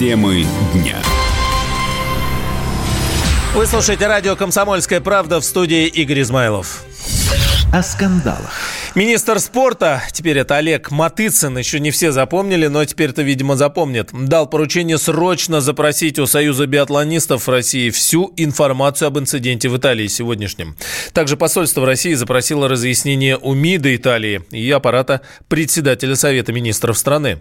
Темы дня. Вы слушаете радио «Комсомольская правда», в студии Игорь Измайлов. О скандалах. Министр спорта, теперь это Олег Матыцын, еще не все запомнили, но теперь-то, видимо, запомнят, дал поручение срочно запросить у Союза биатлонистов России всю информацию об инциденте в Италии сегодняшнем. Также посольство России запросило разъяснение у МИДа Италии и аппарата председателя Совета министров страны.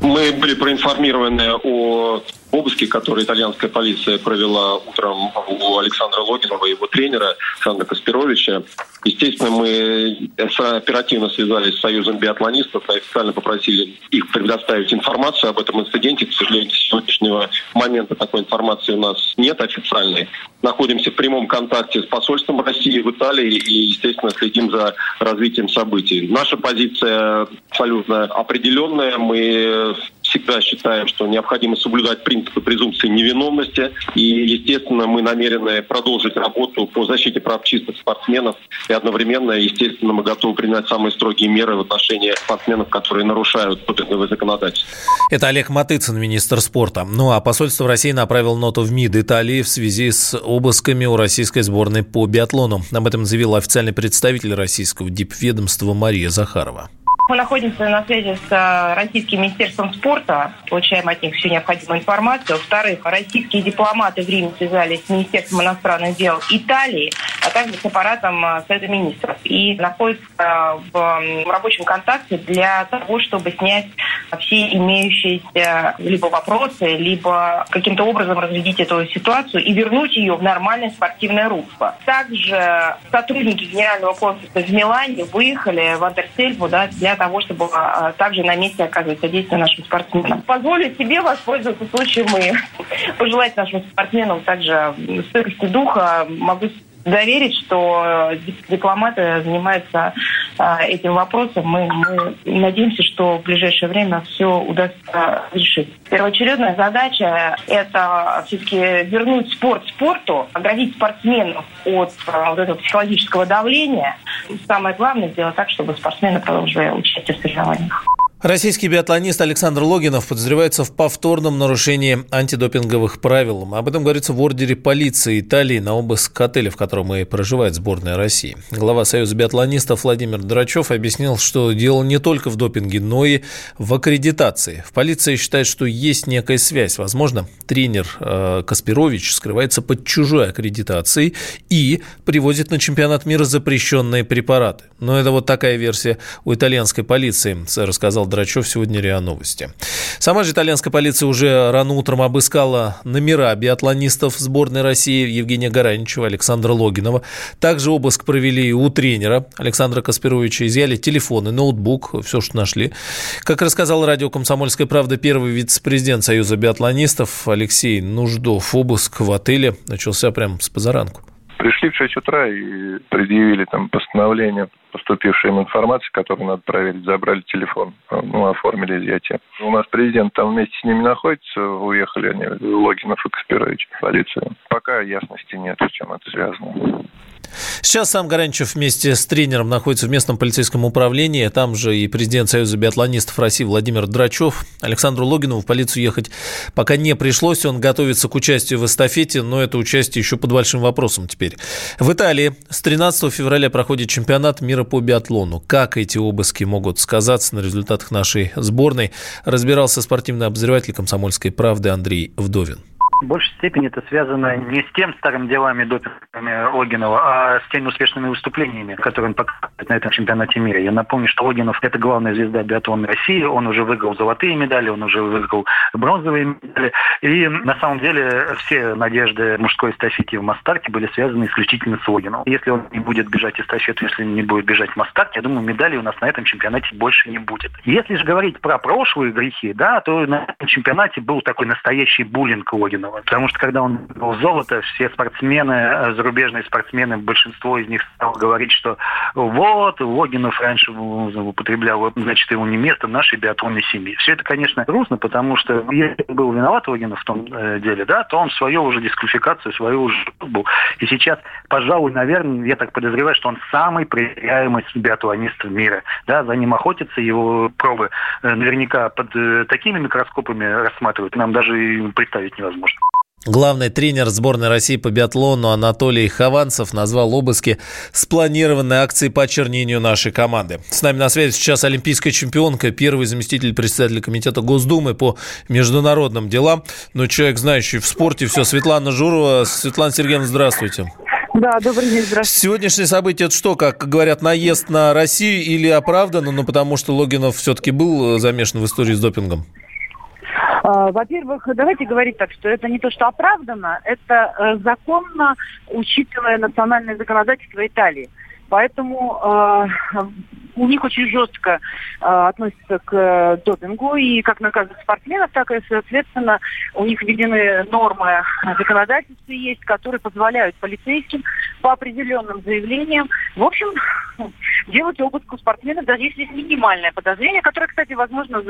Мы были проинформированы о обыске, который итальянская полиция провела утром у Александра Логинова и его тренера Александра Касперовича. Естественно, мы оперативно связались с Союзом биатлонистов и официально попросили их предоставить информацию об этом инциденте. К сожалению, с сегодняшнего момента такой информации у нас нет официальной. Находимся в прямом контакте с посольством России в Италии и, естественно, следим за развитием событий. Наша позиция абсолютно определенная. Мы всегда считаем, что необходимо соблюдать принципы презумпции невиновности. И, естественно, мы намерены продолжить работу по защите прав чистых спортсменов. И одновременно, естественно, мы готовы принять самые строгие меры в отношении спортсменов, которые нарушают подобное законодательство. Это Олег Матыцын, министр спорта. Ну а посольство России направило ноту в МИД Италии в связи с обысками у российской сборной по биатлону. Об этом заявила официальный представитель российского дипведомства Мария Захарова. Мы находимся на связи с Российским министерством спорта, получаем от них всю необходимую информацию. Во-вторых, российские дипломаты в Риме связались с Министерством иностранных дел Италии, а также с аппаратом Совета министров. И находятся в рабочем контакте для того, чтобы снять все имеющиеся либо вопросы, либо каким-то образом разрядить эту ситуацию и вернуть ее в нормальное спортивное русло. Также сотрудники Генерального консульства в Милане выехали в Антерсельву, для того, чтобы также на месте оказывать содействие нашим спортсменам. Позволю себе воспользоваться случаем и пожелать нашим спортсменам также стойкости духа. Могу доверить, что дипломаты занимаются этим вопросом. Мы надеемся, что в ближайшее время все удастся решить. Первоочередная задача – это все-таки вернуть спорт спорту, оградить спортсменов от этого психологического давления. Самое главное – сделать так, чтобы спортсмены продолжали участие в соревнованиях. Российский биатлонист Александр Логинов подозревается в повторном нарушении антидопинговых правил. Об этом говорится в ордере полиции Италии на обыск отеля, в котором и проживает сборная России. Глава Союза биатлонистов Владимир Драчев объяснил, что дело не только в допинге, но и в аккредитации. В полиции считают, что есть некая связь. Возможно, тренер Касперович скрывается под чужой аккредитацией и привозит на чемпионат мира запрещенные препараты. Но это вот такая версия у итальянской полиции, рассказал Драчев сегодня РИА Новости. Сама же итальянская полиция уже рано утром обыскала номера биатлонистов сборной России Евгения Гараничева, Александра Логинова. Также обыск провели у тренера Александра Касперовича. Изъяли телефоны, ноутбук, все, что нашли. Как рассказал радио «Комсомольская правда» первый вице-президент Союза биатлонистов Алексей Нуждов, обыск в отеле начался прямо с позаранку. Пришли в 6 утра и предъявили там постановление, поступившую им информацию, которую надо проверить, забрали телефон, оформили изъятие. У нас президент там вместе с ними находится, уехали они, Логинов и Касперович, в полицию. Пока ясности нет, с чем это связано. Сейчас сам Гараничев вместе с тренером находится в местном полицейском управлении. Там же и президент Союза биатлонистов России Владимир Драчев. Александру Логинову в полицию ехать пока не пришлось. Он готовится к участию в эстафете, но это участие еще под большим вопросом теперь. В Италии с 13 февраля проходит чемпионат мира по биатлону. Как эти обыски могут сказаться на результатах нашей сборной, разбирался спортивный обозреватель «Комсомольской правды» Андрей Вдовин. В большей степени это связано не с тем старым делами допинговыми Логинова, а с теми успешными выступлениями, которые он показывает на этом чемпионате мира. Я напомню, что Логинов – это главная звезда биатлона России. Он уже выиграл золотые медали, он уже выиграл бронзовые медали. И на самом деле все надежды мужской эстафеты в Мастарте были связаны исключительно с Логиновым. Если он не будет бежать эстафету, если он не будет бежать в Мастарте, я думаю, медалей у нас на этом чемпионате больше не будет. Если же говорить про прошлые грехи, то на этом чемпионате был такой настоящий буллинг Логинова. Логинова. Потому что когда он был золото, все спортсмены, зарубежные спортсмены, большинство из них стало говорить, что вот, Логинов раньше употреблял, значит, его не место нашей биатлонной семьи. Все это, конечно, грустно, потому что если был виноват Логинов в том деле, да, то он свою уже дисквалификацию, свою уже был. И сейчас, пожалуй, наверное, я так подозреваю, что он самый проверяемый биатлонист мира. Да, за ним охотятся, его пробы наверняка под такими микроскопами рассматривают, нам даже представить невозможно. Главный тренер сборной России по биатлону Анатолий Хованцев назвал обыски спланированной акции по очернению нашей команды. С нами на связи сейчас олимпийская чемпионка, первый заместитель председателя комитета Госдумы по международным делам, но человек, знающий в спорте все, Светлана Журова. Светлана Сергеевна, здравствуйте. Да, добрый день, здравствуйте. Сегодняшнее событие – это что, как говорят, наезд на Россию или оправдано, но потому что Логинов все-таки был замешан в истории с допингом? Во-первых, давайте говорить так, что это не то, что оправдано, это законно, учитывая национальное законодательство Италии. Поэтому у них очень жестко относятся к допингу, и как наказывают спортсменов, так и, соответственно, у них введены нормы законодательства есть, которые позволяют полицейским по определенным заявлениям, в общем, делать обыск у спортсменов, даже если есть минимальное подозрение, которое, кстати, возможно,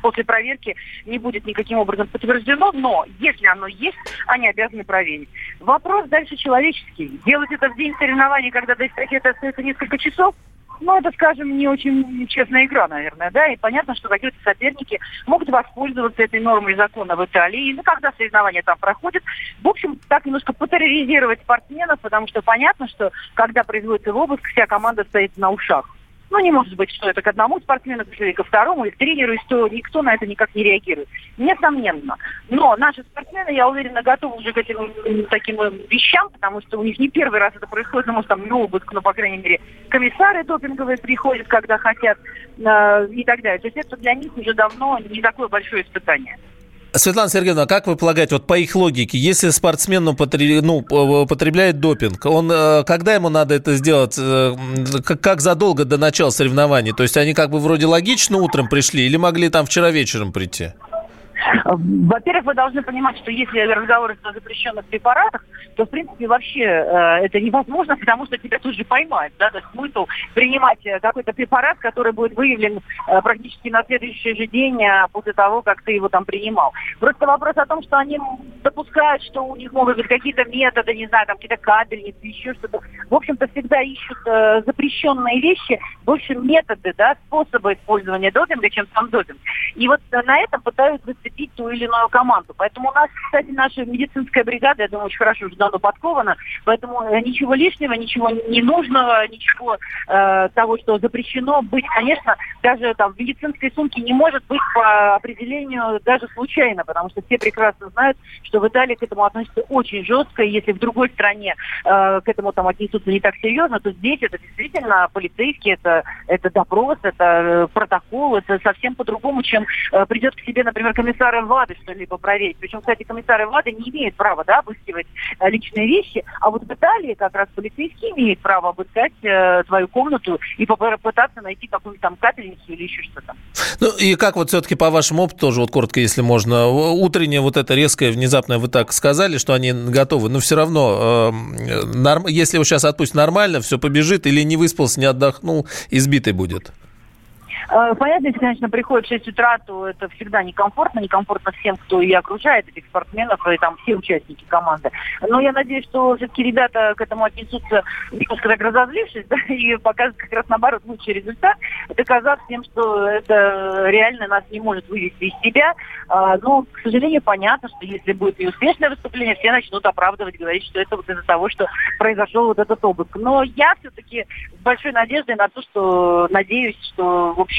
после проверки не будет никаким образом подтверждено, но если оно есть, они обязаны проверить. Вопрос дальше человеческий. Делать это в день соревнований, когда до эстафеты остается несколько часов, ну, это, скажем, не очень честная игра, наверное, да, и понятно, что какие-то соперники могут воспользоваться этой нормой закона в Италии, ну, когда соревнования там проходят, в общем, так немножко потерроризировать спортсменов, потому что понятно, что когда производится обыск, вся команда стоит на ушах. Ну, не может быть, что это к одному спортсмену, ко второму, или к тренеру, и что никто на это никак не реагирует. Несомненно. Но наши спортсмены, я уверена, готовы уже к этим таким вещам, потому что у них не первый раз это происходит, может, там не обыск, но, по крайней мере, комиссары допинговые приходят, когда хотят, и так далее. То есть это для них уже давно не такое большое испытание. Светлана Сергеевна, как вы полагаете, вот по их логике, если спортсмен употребляет допинг, он когда ему надо это сделать, как задолго до начала соревнований? То есть они как бы вроде логично утром пришли или могли там вчера вечером прийти? Во-первых, вы должны понимать, что если разговоры о запрещенных препаратах, то, в принципе, вообще это невозможно, потому что тебя тут же поймают. Да? То есть смысл принимать какой-то препарат, который будет выявлен практически на следующий же день после того, как ты его там принимал. Просто вопрос о том, что они допускают, что у них могут быть какие-то методы, не знаю, там какие-то капельницы, еще что-то. В общем-то, всегда ищут запрещенные вещи, больше методы, да, способы использования допинга, чем сам допинг. И вот на этом пытаются цепить ту или иную команду. Поэтому у нас, кстати, наша медицинская бригада, я думаю, очень хорошо уже давно подкована, поэтому ничего лишнего, ничего ненужного, ничего того, что запрещено быть, конечно, даже там в медицинской сумке не может быть по определению даже случайно, потому что все прекрасно знают, что в Италии к этому относятся очень жестко, и если в другой стране к этому там отнесутся не так серьезно, то здесь это действительно полицейские, это допрос, это протокол, это совсем по-другому, чем придет к себе, например, комиссары ВАДА что-либо проверить. Причем, кстати, комиссары ВАДА не имеют права, да, обыскивать личные вещи, а вот в Италии как раз полицейские имеют право обыскать твою комнату и попытаться найти какую-нибудь там капельницу или еще что-то. Ну и как вот все-таки по вашему опыту, тоже вот коротко, если можно, утреннее вот это резкое, внезапное, вы так сказали, что они готовы, но все равно, если его сейчас отпустят нормально, все побежит, или не выспался, не отдохнул, избитый будет? Понятно, если, конечно, приходит в 6 утра, то это всегда некомфортно. Некомфортно всем, кто и окружает этих спортсменов, и там все участники команды. Но я надеюсь, что все-таки ребята к этому отнесутся немножко так разозлившись, да, и покажут как раз наоборот лучший результат, доказав всем, что это реально нас не может вывести из себя. Но, к сожалению, понятно, что если будет и успешное выступление, все начнут оправдывать, говорить, что это вот из-за того, что произошел вот этот обыск. Но я все-таки с большой надеждой на то, что надеюсь, что, в общем,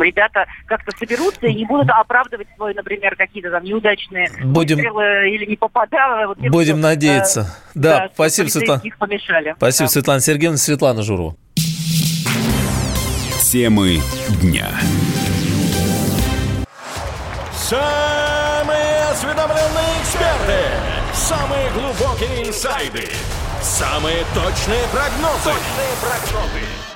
ребята как-то соберутся и не будут оправдывать свои, например, какие-то там неудачные выстрелы или не попадало. Вот будем все, надеяться. Да, спасибо, Светлана. Спасибо, да. Светлана Сергеевна, Светлана Журова. Темы дня. Самые осведомленные эксперты, самые глубокие инсайды, самые точные прогнозы.